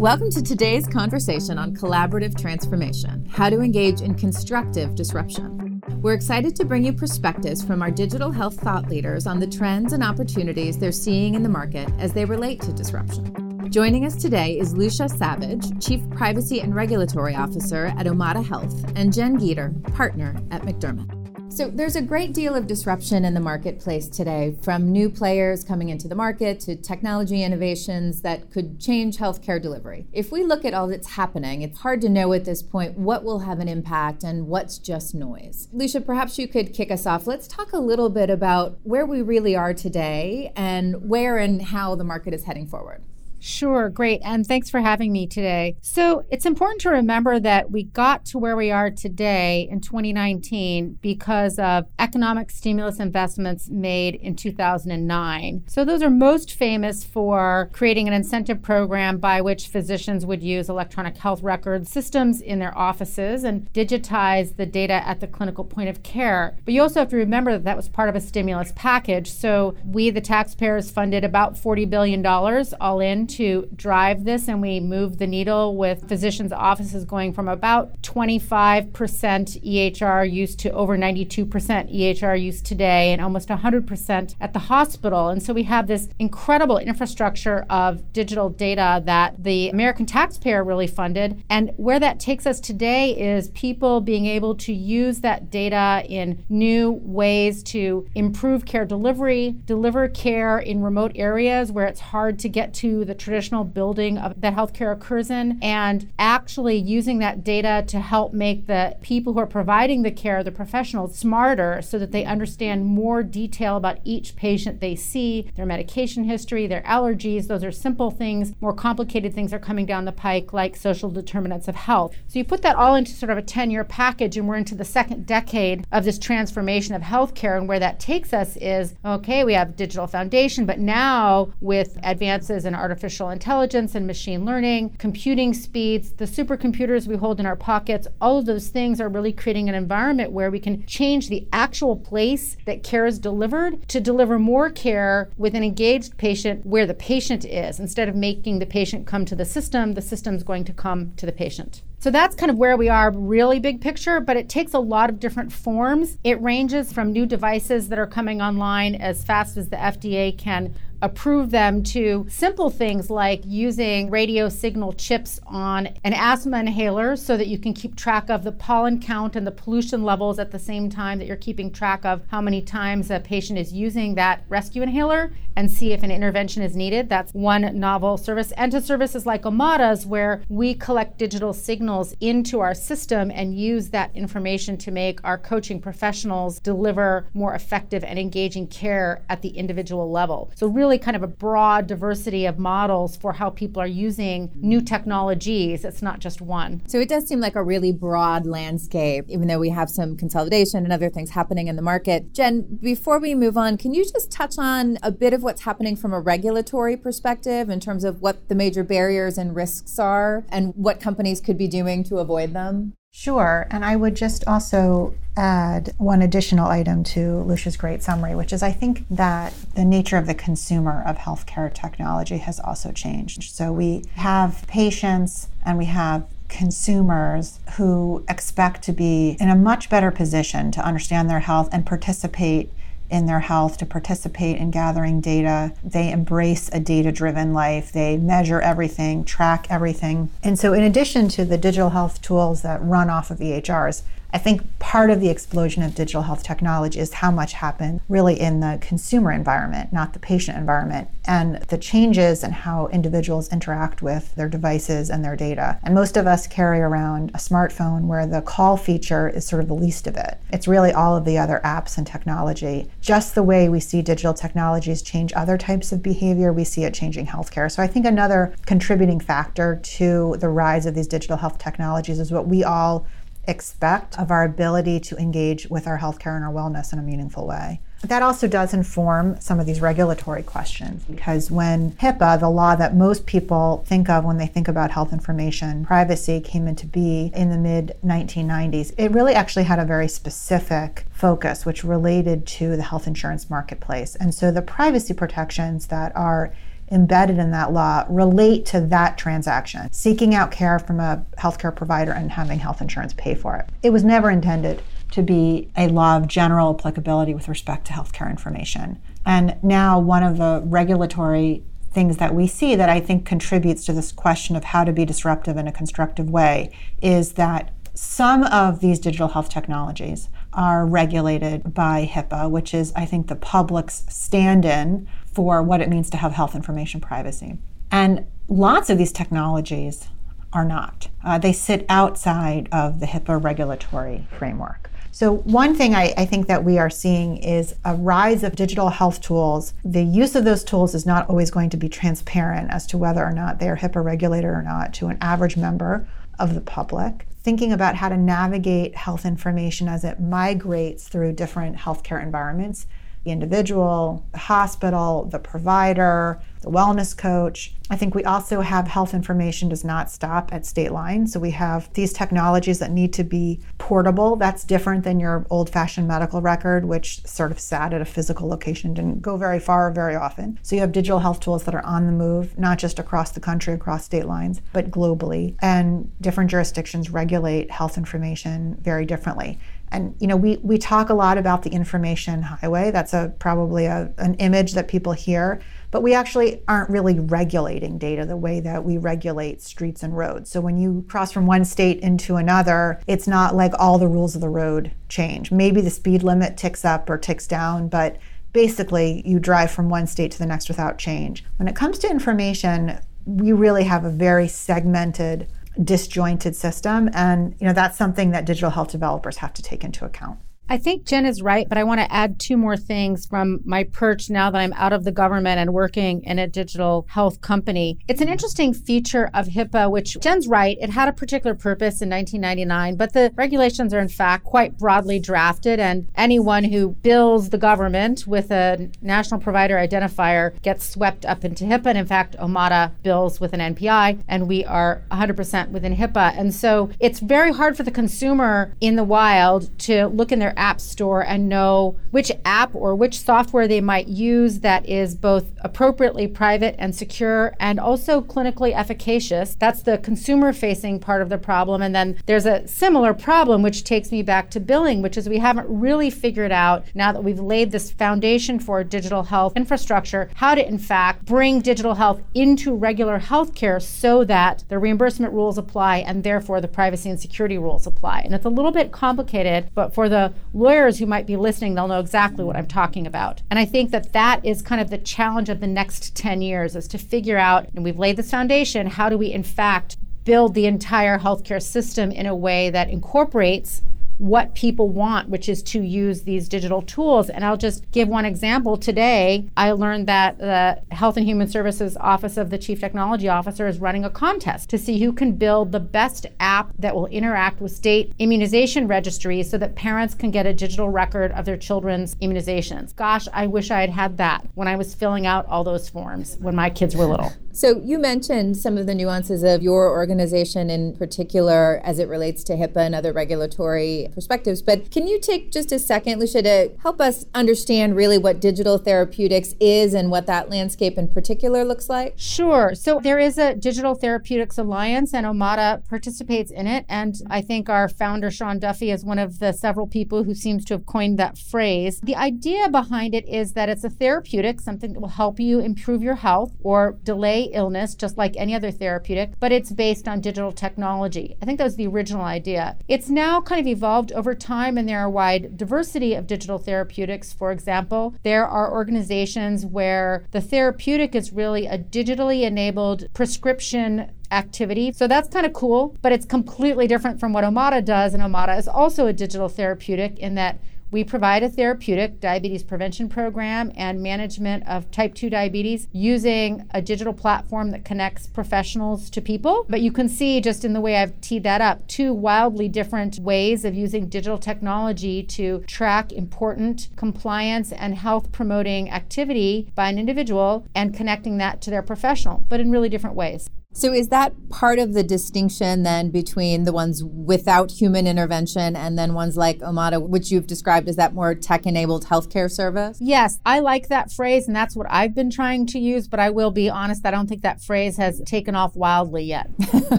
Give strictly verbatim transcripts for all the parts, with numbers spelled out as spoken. Welcome to today's conversation on collaborative transformation, how to engage in constructive disruption. We're excited to bring you perspectives from our digital health thought leaders on the trends and opportunities they're seeing in the market as they relate to disruption. Joining us today is Lucia Savage, Chief Privacy and Regulatory Officer at Omada Health, and Jen Geeter, partner at McDermott. So there's a great deal of disruption in the marketplace today, from new players coming into the market to technology innovations that could change healthcare delivery. If we look at all that's happening, it's hard to know at this point what will have an impact and what's just noise. Lucia, perhaps you could kick us off. Let's talk a little bit about where we really are today and where and how the market is heading forward. Sure, great, and thanks for having me today. So it's important to remember that we got to where we are today in twenty nineteen because of economic stimulus investments made in two thousand nine. So those are most famous for creating an incentive program by which physicians would use electronic health record systems in their offices and digitize the data at the clinical point of care. But you also have to remember that that was part of a stimulus package. So we, the taxpayers, funded about forty billion dollars all in to drive this, and we moved the needle with physicians' offices going from about twenty-five percent E H R use to over ninety-two percent E H R use today and almost one hundred percent at the hospital. And so we have this incredible infrastructure of digital data that the American taxpayer really funded. And where that takes us today is people being able to use that data in new ways to improve care delivery, deliver care in remote areas where it's hard to get to the traditional building of that healthcare occurs in, and actually using that data to help make the people who are providing the care, the professionals, smarter so that they understand more detail about each patient they see, their medication history, their allergies. Those are simple things. More complicated things are coming down the pike, like social determinants of health. So you put that all into sort of a ten-year package, and we're into the second decade of this transformation of healthcare, and where that takes us is, okay, we have digital foundation, but now with advances in artificial artificial intelligence and machine learning, computing speeds, the supercomputers we hold in our pockets, all of those things are really creating an environment where we can change the actual place that care is delivered to deliver more care with an engaged patient where the patient is. Instead of making the patient come to the system, the system's going to come to the patient. So that's kind of where we are, really big picture, but it takes a lot of different forms. It ranges from new devices that are coming online as fast as the F D A can approve them to simple things like using radio signal chips on an asthma inhaler so that you can keep track of the pollen count and the pollution levels at the same time that you're keeping track of how many times a patient is using that rescue inhaler and see if an intervention is needed. That's one novel service. And to services like Omada's, where we collect digital signals into our system and use that information to make our coaching professionals deliver more effective and engaging care at the individual level. So really Really kind of a broad diversity of models for how people are using new technologies. It's not just one. So it does seem like a really broad landscape, even though we have some consolidation and other things happening in the market. Jen, before we move on, can you just touch on a bit of what's happening from a regulatory perspective in terms of what the major barriers and risks are and what companies could be doing to avoid them? Sure, and I would just also add one additional item to Lucia's great summary, which is I think that the nature of the consumer of healthcare technology has also changed. So we have patients and we have consumers who expect to be in a much better position to understand their health and participate in their health, to participate in gathering data. They embrace a data-driven life. They measure everything, track everything. And so in addition to the digital health tools that run off of E H Rs, I think part of the explosion of digital health technology is how much happened really in the consumer environment, not the patient environment, and the changes in how individuals interact with their devices and their data. And most of us carry around a smartphone where the call feature is sort of the least of it. It's really all of the other apps and technology. Just the way we see digital technologies change other types of behavior, we see it changing healthcare. So I think another contributing factor to the rise of these digital health technologies is what we all expect of our ability to engage with our healthcare and our wellness in a meaningful way. That also does inform some of these regulatory questions, because when HIPAA, the law that most people think of when they think about health information privacy, came into being in the mid nineteen nineties, it really actually had a very specific focus, which related to the health insurance marketplace. And so the privacy protections that are embedded in that law relate to that transaction, seeking out care from a healthcare provider and having health insurance pay for it. It was never intended to be a law of general applicability with respect to healthcare information. And now one of the regulatory things that we see that I think contributes to this question of how to be disruptive in a constructive way is that some of these digital health technologies are regulated by HIPAA, which is, I think, the public's stand-in for what it means to have health information privacy. And lots of these technologies are not. Uh, they sit outside of the HIPAA regulatory framework. So one thing I, I think that we are seeing is a rise of digital health tools. The use of those tools is not always going to be transparent as to whether or not they are HIPAA regulated or not to an average member of the public. Thinking about how to navigate health information as it migrates through different healthcare environments, the individual, the hospital, the provider, the wellness coach. I think we also have health information does not stop at state lines. So we have these technologies that need to be portable. That's different than your old-fashioned medical record, which sort of sat at a physical location, didn't go very far very often. So you have digital health tools that are on the move, not just across the country, across state lines, but globally. And different jurisdictions regulate health information very differently. And, you know, we, we talk a lot about the information highway. That's a probably a, an image that people hear, but we actually aren't really regulating data the way that we regulate streets and roads. So when you cross from one state into another, it's not like all the rules of the road change. Maybe the speed limit ticks up or ticks down, but basically you drive from one state to the next without change. When it comes to information, we really have a very segmented, disjointed system. And, you know, that's something that digital health developers have to take into account. I think Jen is right, but I want to add two more things from my perch now that I'm out of the government and working in a digital health company. It's an interesting feature of HIPAA, which Jen's right, it had a particular purpose in nineteen ninety-nine, but the regulations are in fact quite broadly drafted, and anyone who bills the government with a national provider identifier gets swept up into HIPAA, and in fact, Omada bills with an N P I, and we are one hundred percent within HIPAA. And so it's very hard for the consumer in the wild to look in their app store and know which app or which software they might use that is both appropriately private and secure and also clinically efficacious. That's the consumer-facing part of the problem. And then there's a similar problem, which takes me back to billing, which is we haven't really figured out, now that we've laid this foundation for digital health infrastructure, how to in fact bring digital health into regular healthcare so that the reimbursement rules apply and therefore the privacy and security rules apply. And it's a little bit complicated, but for the lawyers who might be listening, they'll know exactly what I'm talking about. And I think that that is kind of the challenge of the next ten years, is to figure out, and we've laid this foundation, how do we in fact build the entire healthcare system in a way that incorporates what people want, which is to use these digital tools. And I'll just give one example. Today, I learned that the Health and Human Services Office of the Chief Technology Officer is running a contest to see who can build the best app that will interact with state immunization registries so that parents can get a digital record of their children's immunizations. Gosh, I wish I had had that when I was filling out all those forms when my kids were little. So you mentioned some of the nuances of your organization in particular as it relates to HIPAA and other regulatory perspectives, but can you take just a second, Lucia, to help us understand really what digital therapeutics is and what that landscape in particular looks like? Sure. So there is a Digital Therapeutics Alliance, and Omada participates in it, and I think our founder, Sean Duffy, is one of the several people who seems to have coined that phrase. The idea behind it is that it's a therapeutic, something that will help you improve your health or delay illness, just like any other therapeutic, but it's based on digital technology. I think that was the original idea. It's now kind of evolved over time, and there are a wide diversity of digital therapeutics. For example, there are organizations where the therapeutic is really a digitally enabled prescription activity. So that's kind of cool, but it's completely different from what Omada does, and Omada is also a digital therapeutic in that we provide a therapeutic diabetes prevention program and management of type two diabetes using a digital platform that connects professionals to people. But you can see, just in the way I've teed that up, two wildly different ways of using digital technology to track important compliance and health promoting activity by an individual and connecting that to their professional, but in really different ways. So is that part of the distinction then between the ones without human intervention and then ones like Omada, which you've described as that more tech-enabled healthcare service? Yes, I like that phrase, and that's what I've been trying to use, but I will be honest, I don't think that phrase has taken off wildly yet.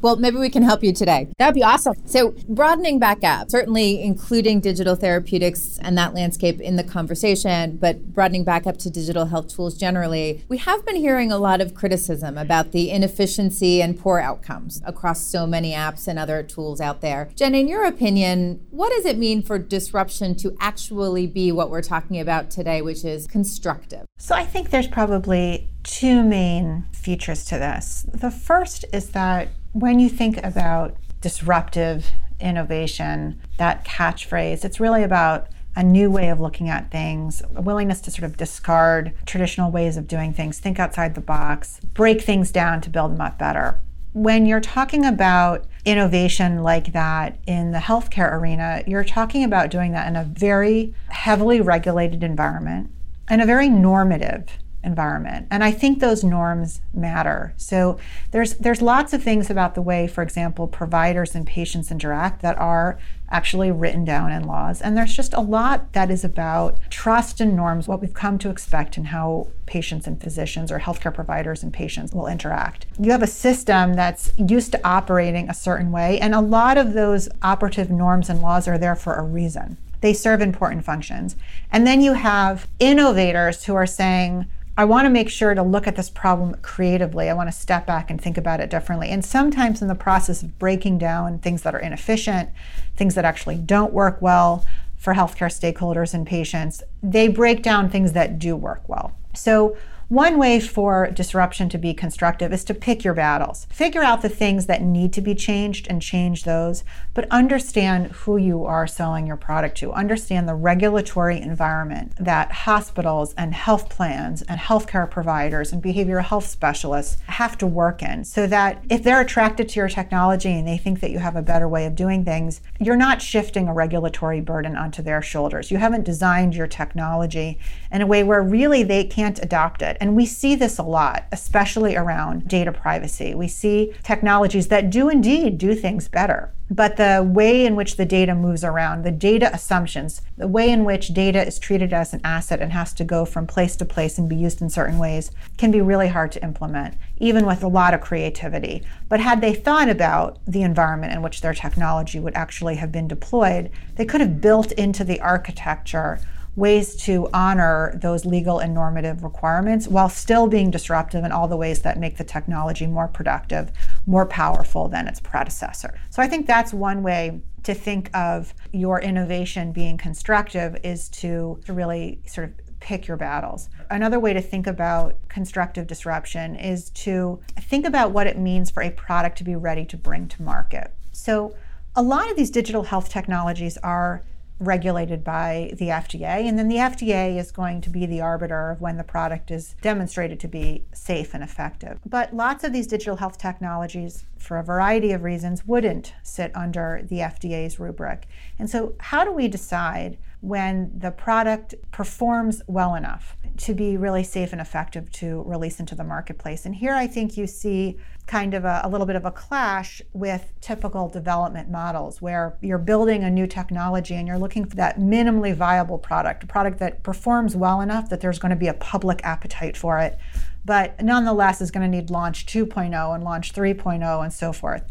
Well, maybe we can help you today. That'd be awesome. So broadening back up, certainly including digital therapeutics and that landscape in the conversation, but broadening back up to digital health tools generally, we have been hearing a lot of criticism about the inefficiency and poor outcomes across so many apps and other tools out there. Jen, in your opinion, what does it mean for disruption to actually be what we're talking about today, which is constructive? So I think there's probably two main features to this. The first is that when you think about disruptive innovation, that catchphrase, it's really about a new way of looking at things, a willingness to sort of discard traditional ways of doing things, think outside the box, break things down to build them up better. When you're talking about innovation like that in the healthcare arena, you're talking about doing that in a very heavily regulated environment and a very normative environment. And I think those norms matter. So there's there's lots of things about the way, for example, providers and patients interact that are actually written down in laws. And there's just a lot that is about trust and norms, what we've come to expect and how patients and physicians or healthcare providers and patients will interact. You have a system that's used to operating a certain way, and a lot of those operative norms and laws are there for a reason. They serve important functions. And then you have innovators who are saying, I want to make sure to look at this problem creatively. I want to step back and think about it differently. And sometimes in the process of breaking down things that are inefficient, things that actually don't work well for healthcare stakeholders and patients, they break down things that do work well. So one way for disruption to be constructive is to pick your battles. Figure out the things that need to be changed and change those, but understand who you are selling your product to. Understand the regulatory environment that hospitals and health plans and healthcare providers and behavioral health specialists have to work in, so that if they're attracted to your technology and they think that you have a better way of doing things, you're not shifting a regulatory burden onto their shoulders. You haven't designed your technology in a way where really they can't adopt it. And we see this a lot, especially around data privacy. We see technologies that do indeed do things better, but the way in which the data moves around, the data assumptions, the way in which data is treated as an asset and has to go from place to place and be used in certain ways can be really hard to implement, even with a lot of creativity. But had they thought about the environment in which their technology would actually have been deployed, they could have built into the architecture ways to honor those legal and normative requirements while still being disruptive in all the ways that make the technology more productive, more powerful than its predecessor. So I think that's one way to think of your innovation being constructive, is to really sort of pick your battles. Another way to think about constructive disruption is to think about what it means for a product to be ready to bring to market. So a lot of these digital health technologies are regulated by the F D A, and then the F D A is going to be the arbiter of when the product is demonstrated to be safe and effective. But lots of these digital health technologies, for a variety of reasons, wouldn't sit under the F D A's rubric. And so how do we decide when the product performs well enough to be really safe and effective to release into the marketplace? And here I think you see kind of a, a little bit of a clash with typical development models, where you're building a new technology and you're looking for that minimally viable product, a product that performs well enough that there's going to be a public appetite for it, but nonetheless is going to need launch two point oh and launch three point oh and so forth.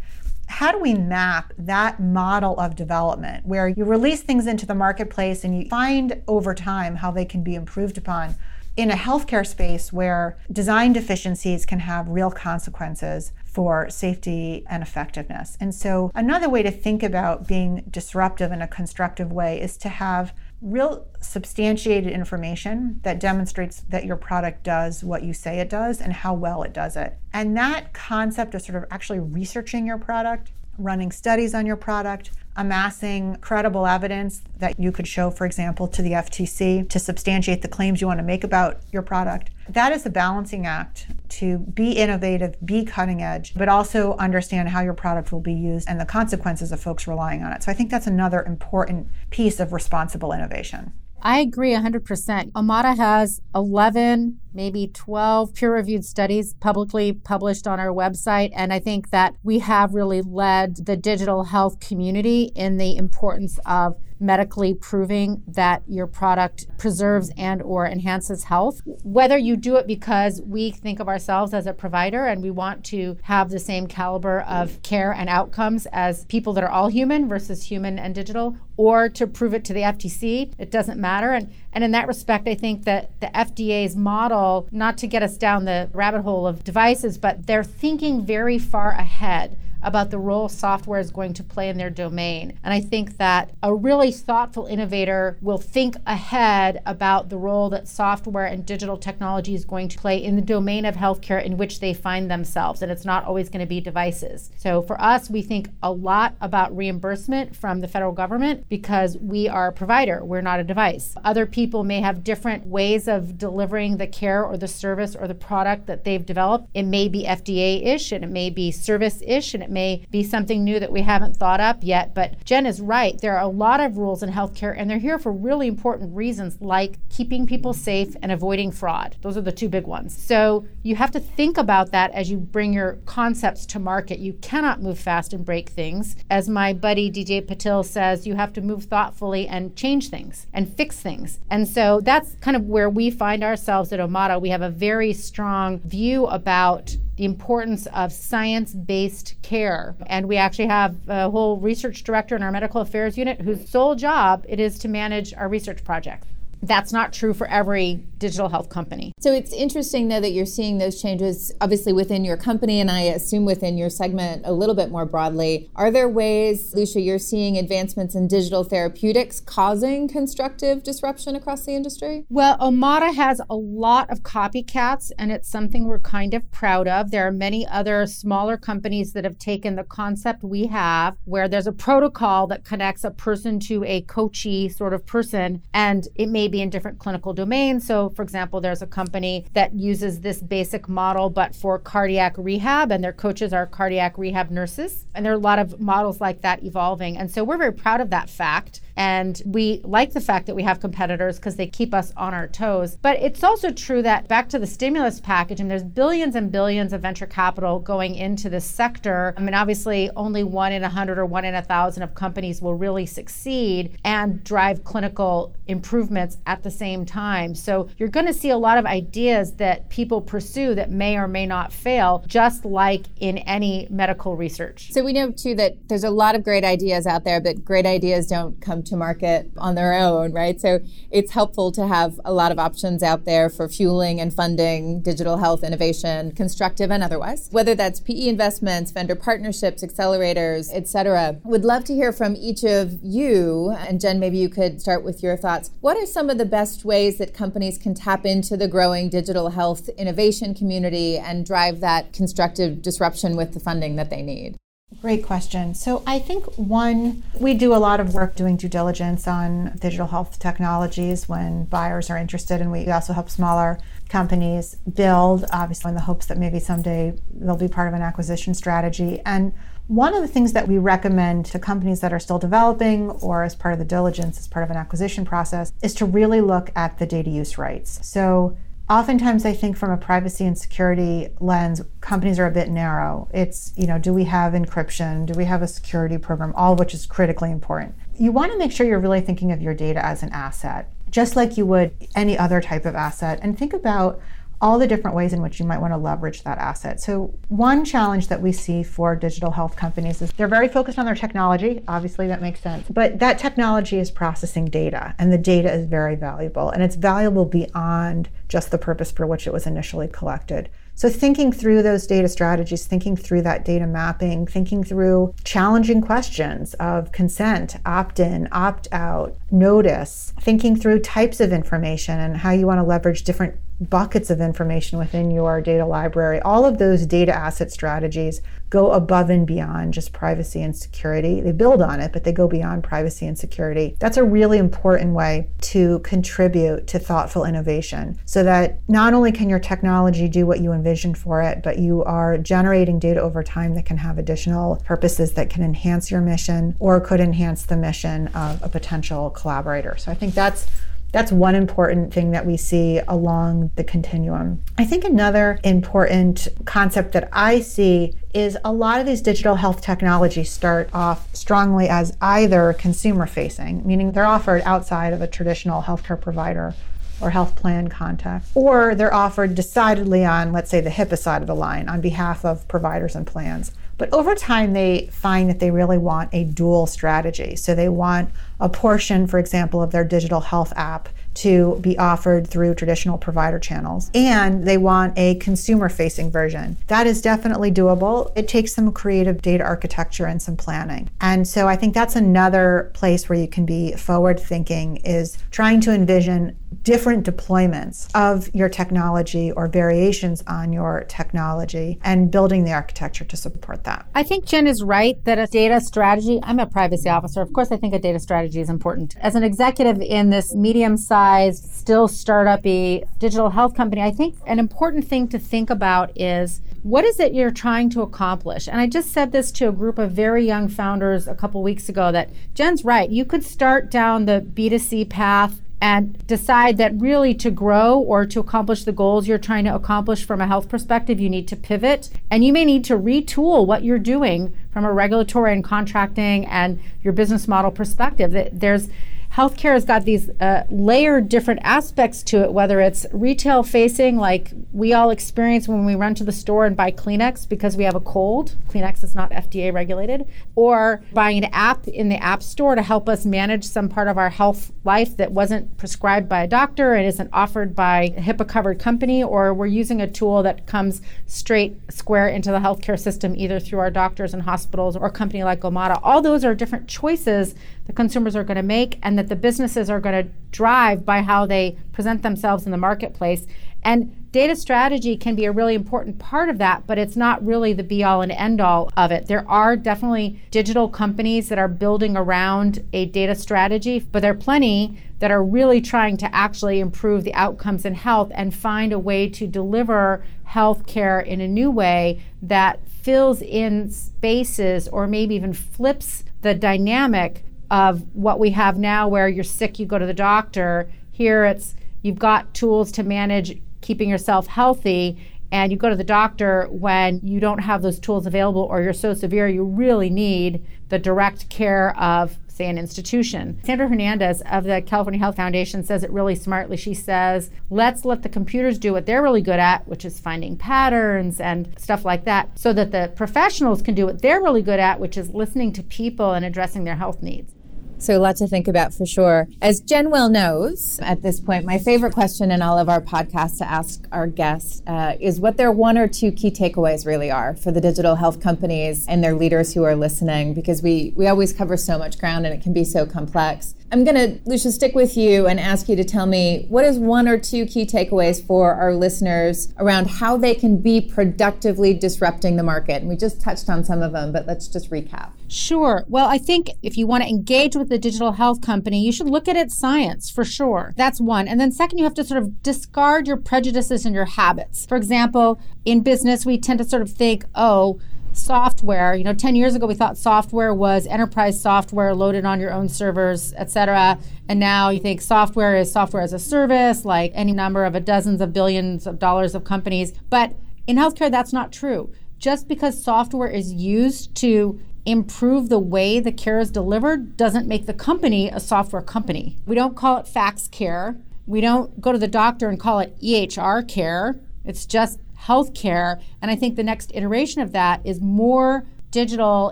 How do we map that model of development where you release things into the marketplace and you find over time how they can be improved upon in a healthcare space where design deficiencies can have real consequences for safety and effectiveness? And so another way to think about being disruptive in a constructive way is to have real substantiated information that demonstrates that your product does what you say it does and how well it does it. And that concept of sort of actually researching your product, running studies on your product, amassing credible evidence that you could show, for example, to the F T C to substantiate the claims you want to make about your product. That is the balancing act to be innovative, be cutting edge, but also understand how your product will be used and the consequences of folks relying on it. So I think that's another important piece of responsible innovation. I agree one hundred percent. Omada has eleven, maybe twelve peer-reviewed studies publicly published on our website. And I think that we have really led the digital health community in the importance of medically proving that your product preserves and or enhances health. Whether you do it because we think of ourselves as a provider and we want to have the same caliber of care and outcomes as people that are all human versus human and digital, or to prove it to the F T C, it doesn't matter. And and in that respect, I think that the F D A's model, not to get us down the rabbit hole of devices, but they're thinking very far ahead about the role software is going to play in their domain. And I think that a really thoughtful innovator will think ahead about the role that software and digital technology is going to play in the domain of healthcare in which they find themselves. And it's not always gonna be devices. So for us, we think a lot about reimbursement from the federal government because we are a provider, we're not a device. Other people may have different ways of delivering the care or the service or the product that they've developed. It may be F D A-ish and it may be service-ish and it may be something new that we haven't thought up yet, but Jen is right. There are a lot of rules in healthcare and they're here for really important reasons like keeping people safe and avoiding fraud. Those are the two big ones. So you have to think about that as you bring your concepts to market. You cannot move fast and break things. As my buddy D J Patil says, you have to move thoughtfully and change things and fix things. And so that's kind of where we find ourselves at Omada. We have a very strong view about the importance of science-based care. And we actually have a whole research director in our medical affairs unit whose sole job it is to manage our research projects. That's not true for every digital health company. So it's interesting, though, that you're seeing those changes, obviously, within your company, and I assume within your segment a little bit more broadly. Are there ways, Lucia, you're seeing advancements in digital therapeutics causing constructive disruption across the industry? Well, Omada has a lot of copycats, and it's something we're kind of proud of. There are many other smaller companies that have taken the concept we have, where there's a protocol that connects a person to a coachee sort of person, and it may be in different clinical domains. So for example, there's a company that uses this basic model, but for cardiac rehab, and their coaches are cardiac rehab nurses. And there are a lot of models like that evolving. And so we're very proud of that fact. And we like the fact that we have competitors because they keep us on our toes. But it's also true that back to the stimulus package, and there's billions and billions of venture capital going into this sector. I mean, obviously only one in a hundred or one in a thousand of companies will really succeed and drive clinical improvements at the same time. So you're going to see a lot of ideas that people pursue that may or may not fail, just like in any medical research. So we know too that there's a lot of great ideas out there, but great ideas don't come to market on their own, right? So it's helpful to have a lot of options out there for fueling and funding digital health innovation, constructive and otherwise, whether that's P E investments, vendor partnerships, accelerators, et cetera. Would love to hear from each of you. And Jen, maybe you could start with your thoughts. What are some of the best ways that companies can tap into the growing digital health innovation community and drive that constructive disruption with the funding that they need? Great question. So I think one, we do a lot of work doing due diligence on digital health technologies when buyers are interested, and we also help smaller companies build, obviously in the hopes that maybe someday they'll be part of an acquisition strategy. And one of the things that we recommend to companies that are still developing or as part of the diligence, as part of an acquisition process, is to really look at the data use rights. So oftentimes, I think from a privacy and security lens, companies are a bit narrow. It's, you know, do we have encryption? Do we have a security program? All of which is critically important. You want to make sure you're really thinking of your data as an asset, just like you would any other type of asset, and think about all the different ways in which you might want to leverage that asset. So one challenge that we see for digital health companies is they're very focused on their technology. Obviously, that makes sense. But that technology is processing data, and the data is very valuable. And it's valuable beyond just the purpose for which it was initially collected. So thinking through those data strategies, thinking through that data mapping, thinking through challenging questions of consent, opt-in, opt-out, notice, thinking through types of information and how you want to leverage different buckets of information within your data library. All of those data asset strategies go above and beyond just privacy and security. They build on it, but they go beyond privacy and security. That's a really important way to contribute to thoughtful innovation so that not only can your technology do what you envision for it, but you are generating data over time that can have additional purposes that can enhance your mission or could enhance the mission of a potential collaborator. So I think that's that's one important thing that we see along the continuum. I think another important concept that I see is a lot of these digital health technologies start off strongly as either consumer facing, meaning they're offered outside of a traditional healthcare provider or health plan context, or they're offered decidedly on, let's say, the HIPAA side of the line on behalf of providers and plans. But over time, they find that they really want a dual strategy. So they want a portion, for example, of their digital health app to be offered through traditional provider channels, and they want a consumer-facing version. That is definitely doable. It takes some creative data architecture and some planning. And so I think that's another place where you can be forward-thinking, is trying to envision different deployments of your technology or variations on your technology and building the architecture to support that. I think Jen is right that a data strategy, I'm a privacy officer, of course I think a data strategy is important. As an executive in this medium-sized, still startup-y digital health company, I think an important thing to think about is what is it you're trying to accomplish? And I just said this to a group of very young founders a couple weeks ago that Jen's right, you could start down the B two C path and decide that really to grow or to accomplish the goals you're trying to accomplish from a health perspective, you need to pivot. And you may need to retool what you're doing from a regulatory and contracting and your business model perspective. There's healthcare has got these uh, layered different aspects to it, whether it's retail facing, like we all experience when we run to the store and buy Kleenex because we have a cold. Kleenex is not F D A regulated. Or buying an app in the app store to help us manage some part of our health life that wasn't prescribed by a doctor and isn't offered by a HIPAA covered company. Or we're using a tool that comes straight square into the healthcare system, either through our doctors and hospitals or a company like Omada. All those are different choices the consumers are going to make and that the businesses are going to drive by how they present themselves in the marketplace. And data strategy can be a really important part of that, but it's not really the be all and end all of it. There are definitely digital companies that are building around a data strategy, but there are plenty that are really trying to actually improve the outcomes in health and find a way to deliver healthcare in a new way that fills in spaces or maybe even flips the dynamic of what we have now where you're sick, you go to the doctor. Here it's you've got tools to manage keeping yourself healthy, and you go to the doctor when you don't have those tools available or you're so severe you really need the direct care of, say, an institution. Sandra Hernandez of the California Health Foundation says it really smartly. She says, let's let the computers do what they're really good at, which is finding patterns and stuff like that, so that the professionals can do what they're really good at, which is listening to people and addressing their health needs. So a lot to think about for sure. As Jen well knows, at this point, my favorite question in all of our podcasts to ask our guests uh, is what their one or two key takeaways really are for the digital health companies and their leaders who are listening, because we, we always cover so much ground and it can be so complex. I'm going to, Lucia, stick with you and ask you to tell me what is one or two key takeaways for our listeners around how they can be productively disrupting the market. And we just touched on some of them, but let's just recap. Sure. Well, I think if you want to engage with the digital health company, you should look at its science for sure. That's one. And then second, you have to sort of discard your prejudices and your habits. For example, in business, we tend to sort of think, oh, software, you know, ten years ago, we thought software was enterprise software loaded on your own servers, et cetera. And now you think software is software as a service, like any number of a dozens of billions of dollars of companies. But in healthcare, that's not true. Just because software is used to improve the way the care is delivered doesn't make the company a software company. We don't call it fax care. We don't go to the doctor and call it E H R care. It's just healthcare. And I think the next iteration of that is more digital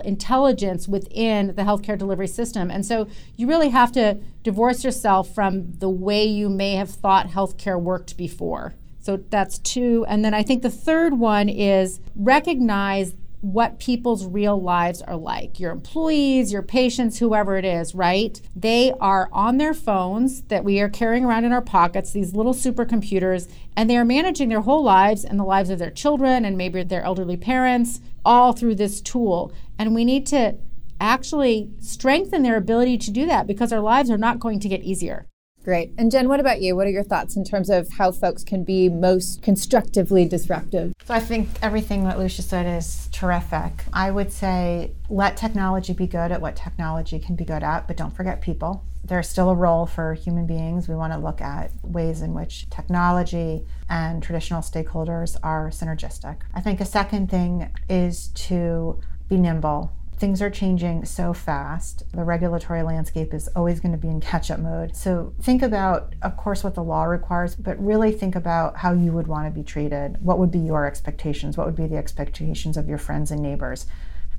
intelligence within the healthcare delivery system. And so you really have to divorce yourself from the way you may have thought healthcare worked before. So that's two. And then I think the third one is recognize what people's real lives are like. Your employees, your patients, whoever it is, right? They are on their phones that we are carrying around in our pockets, these little supercomputers, and they are managing their whole lives and the lives of their children and maybe their elderly parents, all through this tool. And we need to actually strengthen their ability to do that because our lives are not going to get easier. Great. And Jen, what about you? What are your thoughts in terms of how folks can be most constructively disruptive? So I think everything that Lucia said is terrific. I would say let technology be good at what technology can be good at, but don't forget people. There's still a role for human beings. We want to look at ways in which technology and traditional stakeholders are synergistic. I think a second thing is to be nimble. Things are changing so fast. The regulatory landscape is always going to be in catch-up mode. So think about, of course, what the law requires, but really think about how you would want to be treated. What would be your expectations? What would be the expectations of your friends and neighbors?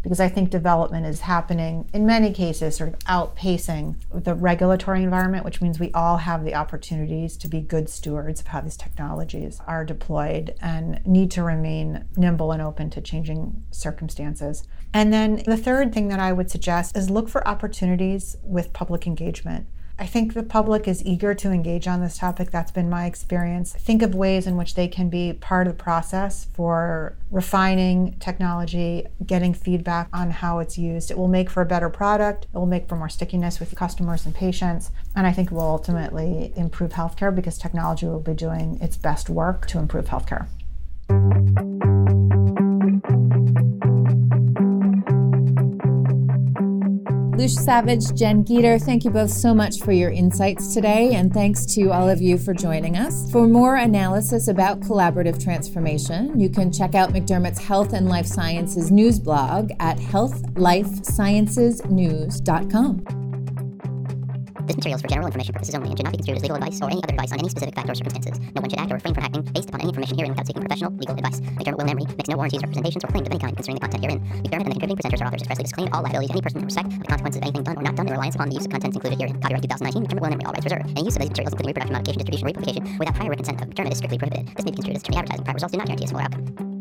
Because I think development is happening, in many cases, sort of outpacing the regulatory environment, which means we all have the opportunities to be good stewards of how these technologies are deployed and need to remain nimble and open to changing circumstances. And then the third thing that I would suggest is look for opportunities with public engagement. I think the public is eager to engage on this topic. That's been my experience. Think of ways in which they can be part of the process for refining technology, getting feedback on how it's used. It will make for a better product. It will make for more stickiness with customers and patients. And I think it will ultimately improve healthcare because technology will be doing its best work to improve healthcare. Lucia Savage, Jen Geeter, thank you both so much for your insights today, and thanks to all of you for joining us. For more analysis about collaborative transformation, you can check out McDermott's Health and Life Sciences news blog at health life sciences news dot com. This material is for general information purposes only and should not be construed as legal advice or any other advice on any specific fact or circumstances. No one should act or refrain from acting based upon any information herein without seeking professional legal advice. McDermott Will Emery makes no warranties, representations, or claims of any kind concerning the content herein. McDermott and the contributing presenters or authors expressly disclaim all liability to any person in respect of the consequences of anything done or not done in reliance upon the use of contents included herein. Copyright twenty nineteen, McDermott Will Emery, all rights reserved. Any use of these materials, including reproduction, modification, distribution, or republication, without prior written consent of McDermott is strictly prohibited. This may be construed as to be advertising. Prior results do not guarantee a similar outcome.